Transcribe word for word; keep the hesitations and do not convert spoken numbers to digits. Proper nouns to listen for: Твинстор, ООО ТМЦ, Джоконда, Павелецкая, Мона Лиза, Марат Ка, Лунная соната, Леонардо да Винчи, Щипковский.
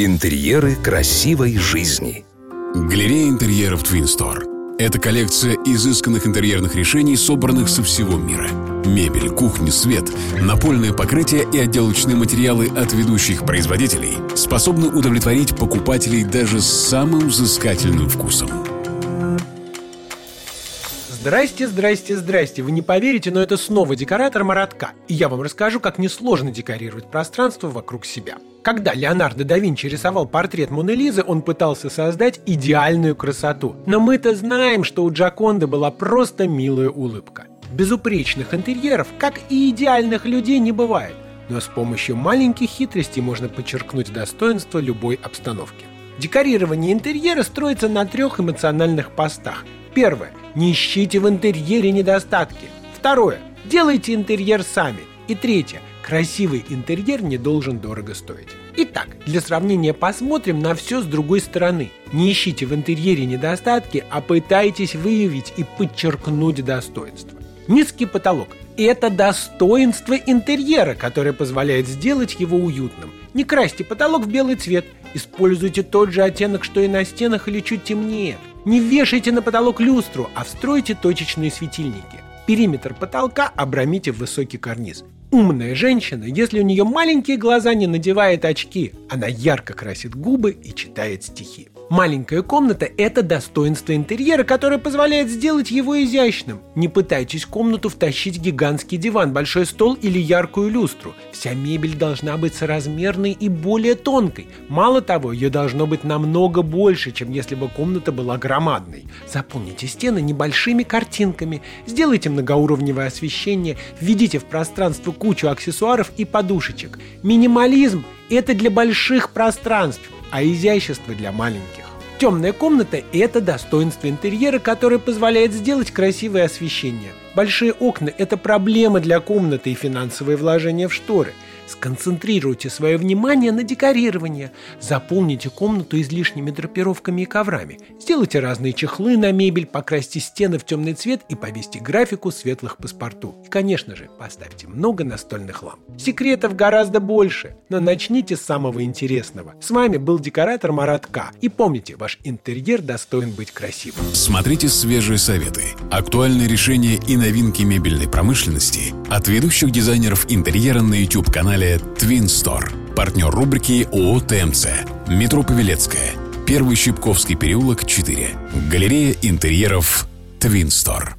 Интерьеры красивой жизни. Галерея интерьеров Твинстор. Это коллекция изысканных интерьерных решений, собранных со всего мира. Мебель, кухня, свет, напольное покрытие и отделочные материалы от ведущих производителей способны удовлетворить покупателей даже с самым взыскательным вкусом. Здрасте, здрасте, здрасте. Вы не поверите, но это снова декоратор Марата Ка. И я вам расскажу, как несложно декорировать пространство вокруг себя. Когда Леонардо да Винчи рисовал портрет Моны Лизы, он пытался создать идеальную красоту. Но мы-то знаем, что у Джоконды была просто милая улыбка. Безупречных интерьеров, как и идеальных людей, не бывает. Но с помощью маленьких хитростей можно подчеркнуть достоинство любой обстановки. Декорирование интерьера строится на трех эмоциональных постах. Первое. Не ищите в интерьере недостатки. Второе. Делайте интерьер сами. И третье. Красивый интерьер не должен дорого стоить. Итак, для сравнения посмотрим на все с другой стороны. Не ищите в интерьере недостатки, а пытайтесь выявить и подчеркнуть достоинство. Низкий потолок – это достоинство интерьера, которое позволяет сделать его уютным. Не красьте потолок в белый цвет. Используйте тот же оттенок, что и на стенах, или чуть темнее. Не вешайте на потолок люстру, а встройте точечные светильники. Периметр потолка обрамите в высокий карниз. Умная женщина, если у нее маленькие глаза, не надевает очки. Она ярко красит губы и читает стихи. Маленькая комната – это достоинство интерьера, которое позволяет сделать его изящным. Не пытайтесь в комнату втащить гигантский диван, большой стол или яркую люстру. Вся мебель должна быть соразмерной и более тонкой. Мало того, ее должно быть намного больше, чем если бы комната была громадной. Заполните стены небольшими картинками, сделайте многоуровневое освещение, введите в пространство кучу аксессуаров и подушечек. Минимализм – это для больших пространств, а изящество для маленьких. Темная комната – это достоинство интерьера, которое позволяет сделать красивое освещение. Большие окна – это проблема для комнаты и финансовые вложения в шторы. Сконцентрируйте свое внимание на декорировании. Заполните комнату излишними драпировками и коврами. Сделайте разные чехлы на мебель, покрасьте стены в темный цвет и повесьте графику светлых паспорту. И, конечно же, поставьте много настольных ламп. Секретов гораздо больше, но начните с самого интересного. С вами был декоратор Марата Ка. И помните, ваш интерьер достоин быть красивым. Смотрите свежие советы, актуальные решения и новинки мебельной промышленности от ведущих дизайнеров интерьера на YouTube-канале Твинстор. Партнер рубрики ООО ТМЦ. Метро Павелецкая. Первый Щипковский переулок, четыре. Галерея интерьеров Твинстор.